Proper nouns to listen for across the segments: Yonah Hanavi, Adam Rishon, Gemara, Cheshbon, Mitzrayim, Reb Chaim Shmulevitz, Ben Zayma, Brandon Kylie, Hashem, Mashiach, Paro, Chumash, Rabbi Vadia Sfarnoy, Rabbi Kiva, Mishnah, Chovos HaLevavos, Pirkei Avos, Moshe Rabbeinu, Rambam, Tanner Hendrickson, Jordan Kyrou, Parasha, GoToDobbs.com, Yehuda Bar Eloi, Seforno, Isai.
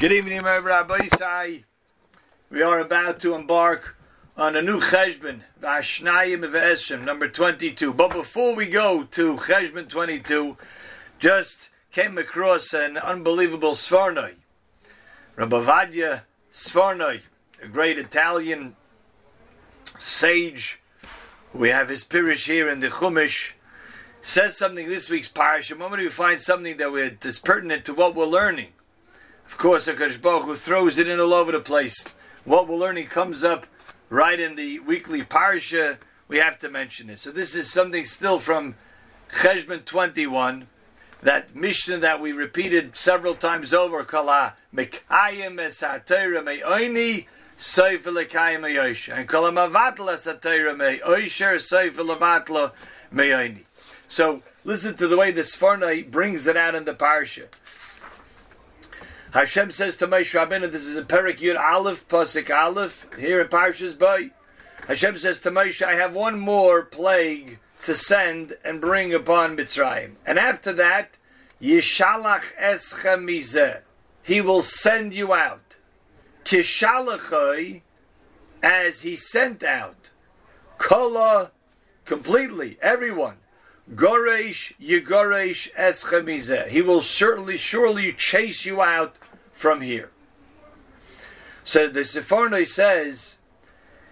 Good evening, my Rabbi Isai. We are about to embark on a new Cheshbon, Vashnayim V'Eshim, number 22. But before we go to Cheshbon 22, just came across an unbelievable Sfarnoy. Rabbi Vadia Sfarnoy, a great Italian sage. We have his Pirish here in the Chumash. Says something this week's parasha. The moment we find something that is pertinent to what we're learning, of course, HaKadosh Baruch Hu throws it in all over the place. What we're learning comes up right in the weekly parasha. We have to mention it. So this is something still from Cheshbon 21, that Mishnah that we repeated several times over. Kala mekayim es ha'Torah me'oini soif lekayim me'oisher, and kala mavatla es ha'Torah me'oisher soif levatla me'oini. So listen to the way the Seforno brings it out in the parsha. Hashem says to Moshe Rabbeinu, this is in Perek Yud Aleph, Pasuk Aleph, here in Parshas Bo. Hashem says to Moshe, I have one more plague to send and bring upon Mitzrayim. And after that, Yishalach eschem mizeh, He will send you out. Kishalachoi, as He sent out. Kola, completely, everyone. Goresh Yegoresh eschem mizeh, He will surely chase you out from here. So the Seforno says,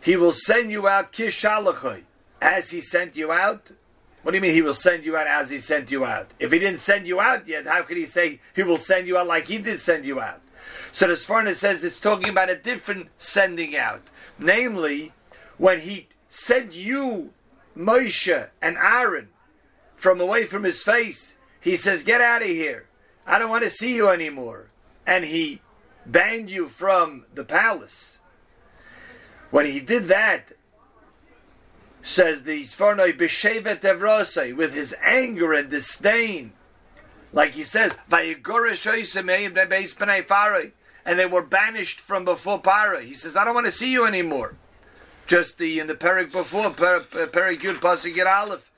He will send you out kishalachoi, as He sent you out. What do you mean He will send you out as He sent you out? If He didn't send you out yet, how could He say He will send you out like He did send you out? So the Seforno says it's talking about a different sending out. Namely, when He sent you, Moshe and Aaron, from away from His face, He says, get out of here. I don't want to see you anymore. And He banned you from the palace. When He did that, says the Seforno, b'shevet evrosei, with His anger and disdain. Like He says, and they were banished from before Paro. He says, I don't want to see you anymore. Just in the Perek before, Perek Yud Pasuk Yud Aleph.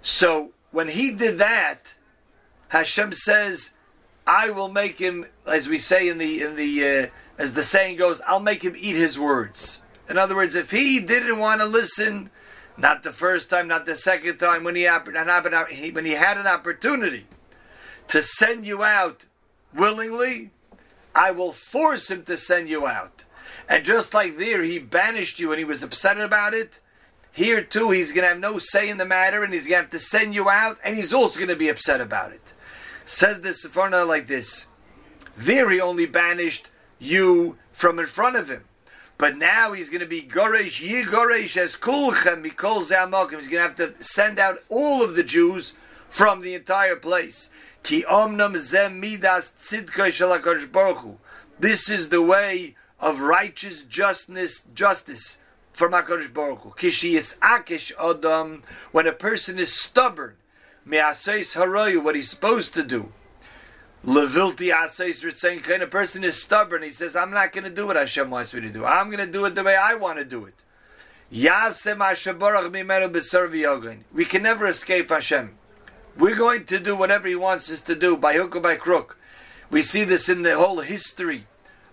So when He did that, Hashem says, "I will make him," as we say as the saying goes, "I'll make him eat his words." In other words, if he didn't want to listen, not the first time, not the second time, when he had an opportunity to send you out willingly, I will force him to send you out. And just like there, He banished you, and He was upset about it. Here too, He's going to have no say in the matter, and He's going to have to send you out, and He's also going to be upset about it. Says the Seforno like this, there He only banished you from in front of Him. But now He's going to be Goresh, Ye Goresh, as Kulchem, He calls out Malkim. He's going to have to send out all of the Jews from the entire place. Ki omnam zem midas tzidka shel HaKadosh Baruch Hu. This is the way of righteous justice. From HaKadosh Baruch Hu. Kishi yisakish adam, when a person is stubborn, me'aseis haroyu, what he's supposed to do. Levilti aseis ritzayin kain, a person is stubborn, he says, I'm not going to do what Hashem wants me to do. I'm going to do it the way I want to do it. Yasem HaShabarach mimenu b'sar v'yogin. We can never escape Hashem. We're going to do whatever He wants us to do, by hook or by crook. We see this in the whole history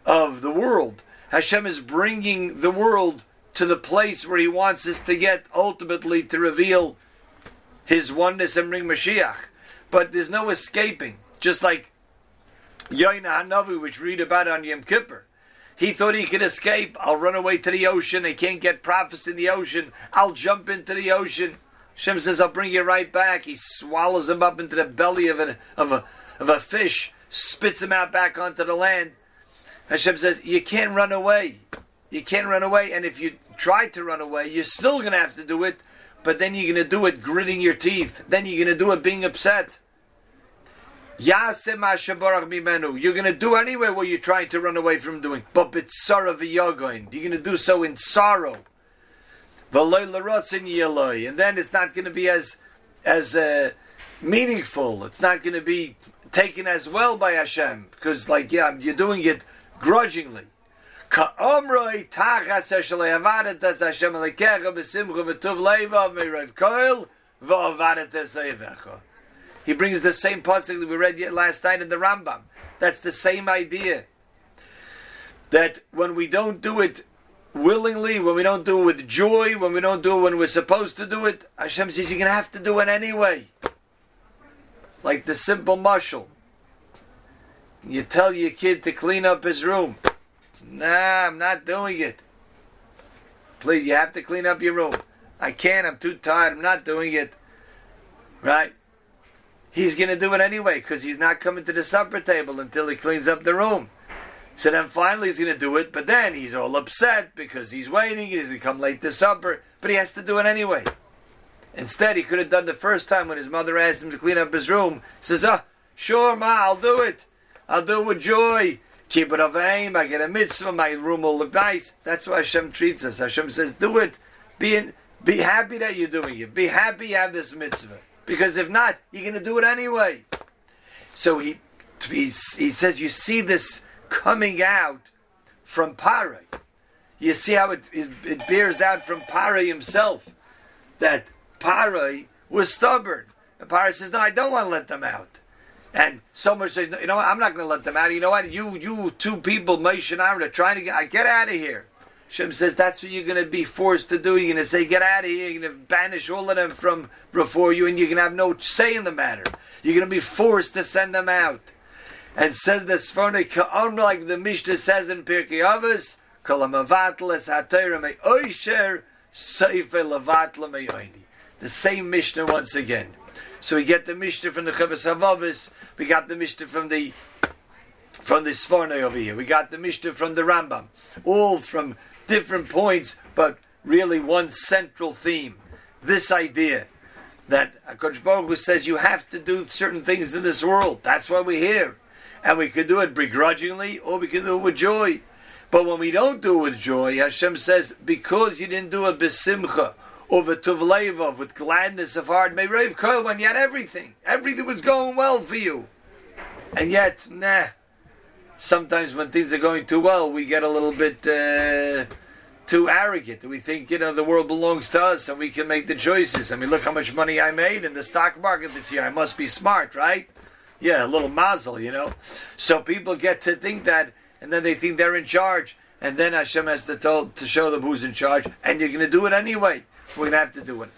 of the world. Hashem is bringing the world to the place where He wants us to get, ultimately to reveal His oneness and bring Mashiach. But there's no escaping. Just like Yonah Hanavi, which we read about on Yom Kippur. He thought he could escape. I'll run away to the ocean. I can't get prophets in the ocean. I'll jump into the ocean. Hashem says, I'll bring you right back. He swallows him up into the belly of a fish, spits him out back onto the land. Hashem says, you can't run away. You can't run away, and if you try to run away, you're still going to have to do it, but then you're going to do it gritting your teeth. Then you're going to do it being upset. Yaseh ma'ashabarach mimenu. You're going to do anyway what you're trying to run away from doing. But b'tzara v'yogoin. You're going to do so in sorrow. V'loi l'rotzin yeloi. And then it's not going to be as meaningful. It's not going to be taken as well by Hashem. Because, you're doing it grudgingly. He brings the same pasuk that we read last night in the Rambam. That's the same idea. That when we don't do it willingly, when we don't do it with joy, when we don't do it when we're supposed to do it, Hashem says you're going to have to do it anyway. Like the simple mashal. You tell your kid to clean up his room. Nah, I'm not doing it. Please, you have to clean up your room. I can't, I'm too tired, I'm not doing it. Right? He's going to do it anyway, because he's not coming to the supper table until he cleans up the room. So then finally he's going to do it, but then he's all upset because he's waiting, he's going to come late to supper, but he has to do it anyway. Instead, he could have done the first time when his mother asked him to clean up his room. He says, oh, sure, Ma, I'll do it. I'll do it with joy. Keep it of aim, I get a mitzvah, my room will look nice. That's why Hashem treats us. Hashem says, do it. Be happy that you're doing it. Be happy you have this mitzvah. Because if not, you're going to do it anyway. So he says, you see this coming out from Parah. You see how it bears out from Parah himself. That Parah was stubborn. And Parah says, no, I don't want to let them out. And someone says, you know what, I'm not going to let them out. You know what, you two people, Moshe and Aaron, are trying to get out of here. Hashem says, that's what you're going to be forced to do. You're going to say, get out of here. You're going to banish all of them from before you, and you're going to have no say in the matter. You're going to be forced to send them out. And says the Seforno, like the Mishnah says in Pirkei Avos, the same Mishnah once again. So we get the Mishnah from the Chovos HaLevavos. We got the Mishnah from the Seforno over here. We got the Mishnah from the Rambam. All from different points, but really one central theme. This idea that HaKadosh Baruch Hu says you have to do certain things in this world. That's why we're here. And we can do it begrudgingly, or we can do it with joy. But when we don't do it with joy, Hashem says, because you didn't do it besimcha, or v'tuv levav, with gladness of heart, may Rav Koil, when you had everything was going well for you. And yet, sometimes when things are going too well, we get a little bit too arrogant. We think, the world belongs to us and we can make the choices. I mean, look how much money I made in the stock market this year. I must be smart, right? Yeah, a little mazel, So people get to think that, and then they think they're in charge. And then Hashem has to show them who's in charge. And you're going to do it anyway. We're going to have to do it.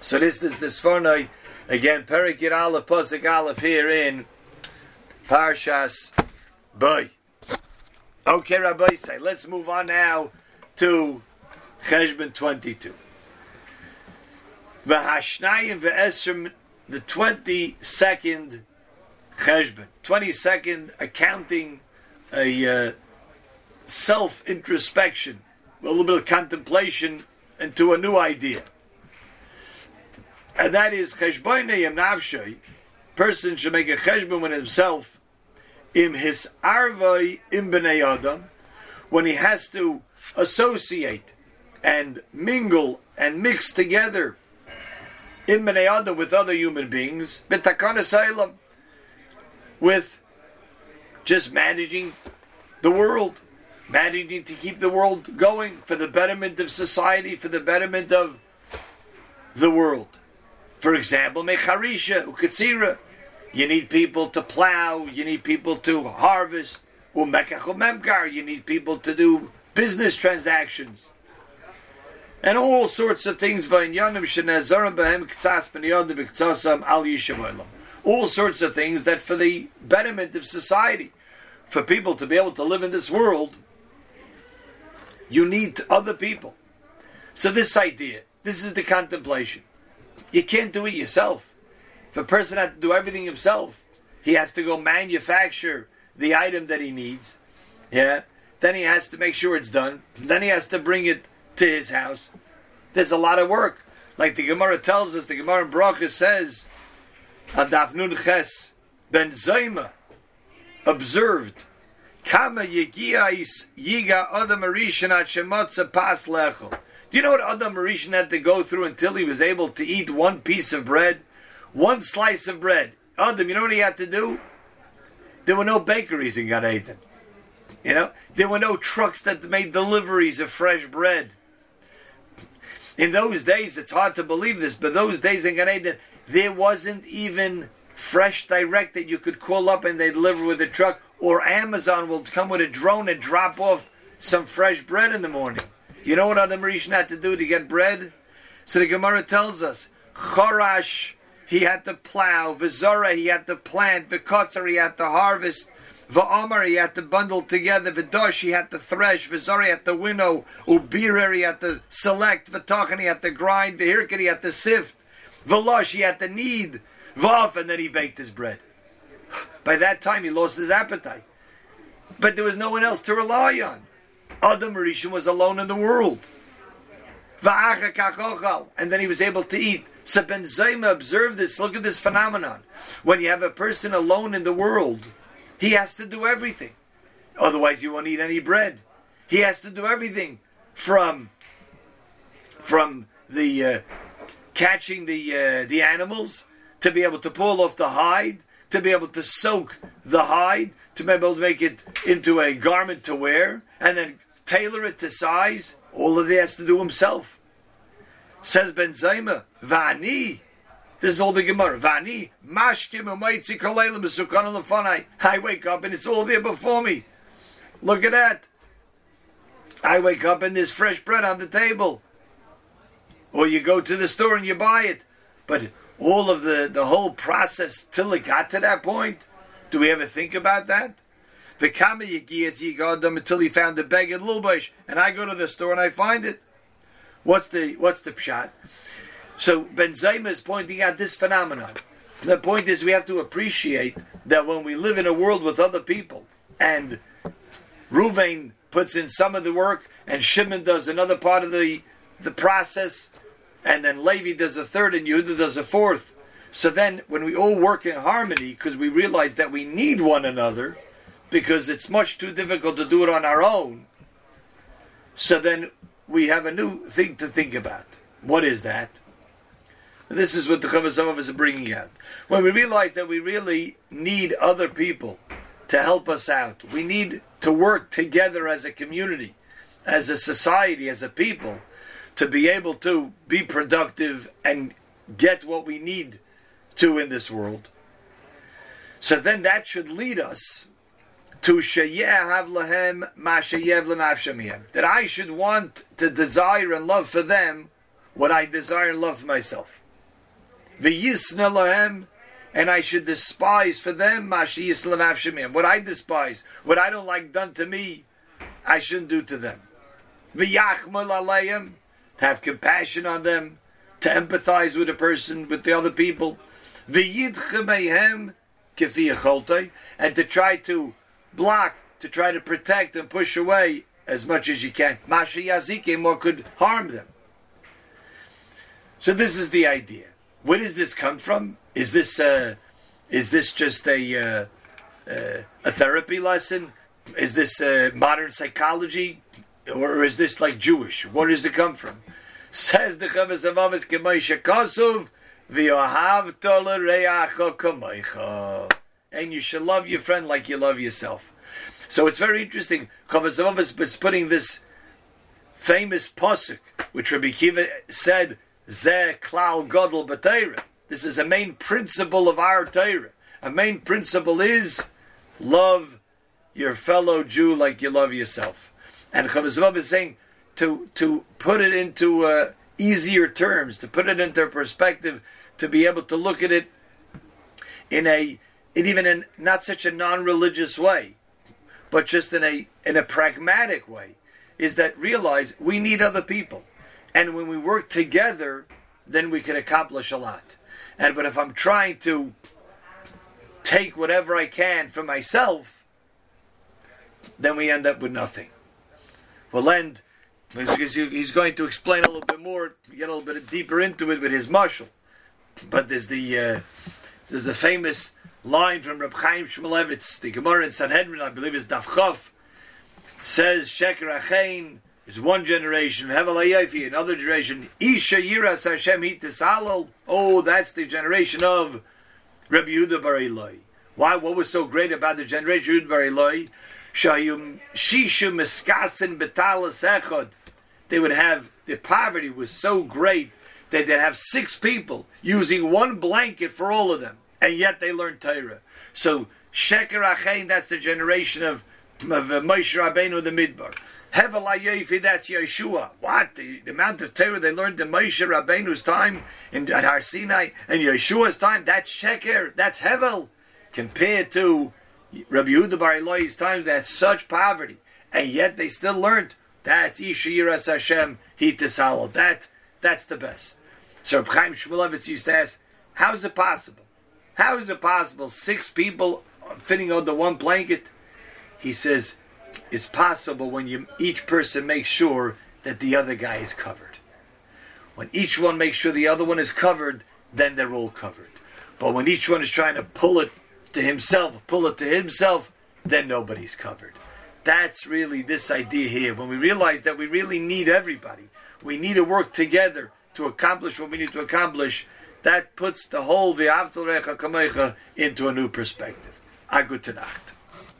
So this is the Seforno, again, Perek Yud Aleph, Pasuk Aleph here in Parshas Bo. Okay, Rabbi say, let's move on now to Cheshbon 22. V'hashnayim v'esrim, the 22nd Cheshbon, 22nd accounting, a self-introspection, a little bit of contemplation, into a new idea. And that is, Cheshbonei im nafshei, person should make a cheshbon with himself, im hisarvei im bnei adam, when he has to associate and mingle and mix together im bnei adam with other human beings, b'takanas haolam, with just managing the world. Managing to keep the world going for the betterment of society, for the betterment of the world. For example, mecharisha ukatsira. You need people to plow, you need people to harvest, umekachumemkar, you need people to do business transactions. And all sorts of things, all sorts of things that for the betterment of society, for people to be able to live in this world, you need other people. So this idea, this is the contemplation. You can't do it yourself. If a person has to do everything himself, he has to go manufacture the item that he needs. Yeah. Then he has to make sure it's done. Then he has to bring it to his house. There's a lot of work. Like the Gemara tells us, the Gemara in Brachos says, Adaf Nun Ches Ben Zayma observed, do you know what Adam Rishon had to go through until he was able to eat one piece of bread? One slice of bread. Adam, you know what he had to do? There were no bakeries in Gan Eden. There were no trucks that made deliveries of fresh bread. In those days, it's hard to believe this, but those days in Gan Eden, there wasn't even fresh direct that you could call up and they deliver with a truck, or Amazon will come with a drone and drop off some fresh bread in the morning. You know what Adam Rishon had to do to get bread? So the Gemara tells us, Chorash, he had to plow, V'zora, he had to plant, V'kotzar, he had to harvest, V'omar, he had to bundle together, V'dosh, he had to thresh, V'zora, he had to winnow, Ubirer, he had to select, V'tachan, he had to grind, V'hirkar, he had to sift, V'losh, he had to knead, V'af, and then he baked his bread. By that time, he lost his appetite. But there was no one else to rely on. Adam Rishon was alone in the world. And then he was able to eat. So Ben Zayma observed this. Look at this phenomenon. When you have a person alone in the world, he has to do everything. Otherwise you won't eat any bread. He has to do everything from the catching the animals, to be able to pull off the hide, to be able to soak the hide, to be able to make it into a garment to wear, and then tailor it to size. All of it has to do himself. Says Ben Zayma, Vani, this is all the Gemara, Vani, Mashkim, Umaytzi, Kolelim, Sukan, Lefanai. I wake up and it's all there before me. Look at that. I wake up and there's fresh bread on the table. Or you go to the store and you buy it. But all of the whole process till it got to that point, do we ever think about that? The Kamiyaki as he got them until he found the bag in Lulbash, and I go to the store and I find it. What's the pshat? So Ben Zayma is pointing out this phenomenon. The point is we have to appreciate that when we live in a world with other people, and Ruvain puts in some of the work, and Shimon does another part of the process, and then Levi does a third, and Yehuda does a fourth. So then when we all work in harmony, because we realize that we need one another, because it's much too difficult to do it on our own. So then we have a new thing to think about. What is that? And this is what the Chovos HaLevavos are bringing out. When we realize that we really need other people to help us out, we need to work together as a community, as a society, as a people, to be able to be productive and get what we need to in this world. So then that should lead us to sheyehav lahem ma sheyev lenafshem miyem, that I should want to desire and love for them what I desire and love for myself. V'yisna lahem, and I should despise for them ma sheyisna lenafshem miyem, what I despise, what I don't like done to me, I shouldn't do to them. V'yachmel aleihem, to have compassion on them, to empathize with a person, with the other people. V'yidche meihem kefi yecholtei, and to try to block, to try to protect and push away as much as you can. Masha Yazike, more could harm them. So this is the idea. Where does this come from? Is this just a therapy lesson? Is this modern psychology, or is this like Jewish? Where does it come from? Says the Chovos HaLevavos K'moshe Kasuv, V'yohavta l'reacha k'moicha. And you should love your friend like you love yourself. So it's very interesting. Chovos HaLevavos is putting this famous pasuk, which Rabbi Kiva said, Zeh klal gadol b'Torah. This is a main principle of our Torah. A main principle is love your fellow Jew like you love yourself. And Chovos HaLevavos is saying to put it into easier terms, to put it into perspective, to be able to look at it in not such a non-religious way, but just in a pragmatic way, is that realize we need other people, and when we work together, then we can accomplish a lot. But if I'm trying to take whatever I can for myself, then we end up with nothing. We'll end. He's going to explain a little bit more, get a little bit deeper into it with his mashal. But there's a famous line from Reb Chaim Shmulevitz, the Gemara in Sanhedrin, I believe it's Daf Chaf, says, Sheker Achein is one generation, Hevel HaYefi, another generation, Isha Yiras Hashem Hitisalol, oh, that's the generation of Rabbi Yehuda Bar Eloi. Why? What was so great about the generation of Yehuda Bar Eloi? Shayum Shishu Miskasin Betalas Echod. They would have, the poverty was so great that they'd have 6 people using one blanket for all of them. and yet they learned Torah. So Sheker Achein, that's the generation of Moshe Rabbeinu in the Midbar. Hevel HaYofi, that's Yeshua. What? The amount of Torah they learned in Moshe Rabbeinu's time, at Har Sinai, and Yeshua's time, that's Sheker, that's Hevel. Compared to Rabbi Yehuda Bar Elohi's time, that's such poverty. And yet they still learned. That's Isha Yiras Hashem, Hitasalo. That's the best. So Reb Chaim Shmulevitz used to ask, how is it possible? How is it possible 6 people fitting under one blanket? He says, it's possible when each person makes sure that the other guy is covered. When each one makes sure the other one is covered, then they're all covered. But when each one is trying to pull it to himself, then nobody's covered. That's really this idea here. When we realize that we really need everybody, we need to work together to accomplish what we need to accomplish, that puts the whole V'ahavta l'orecha kamocha into a new perspective. A gute nacht.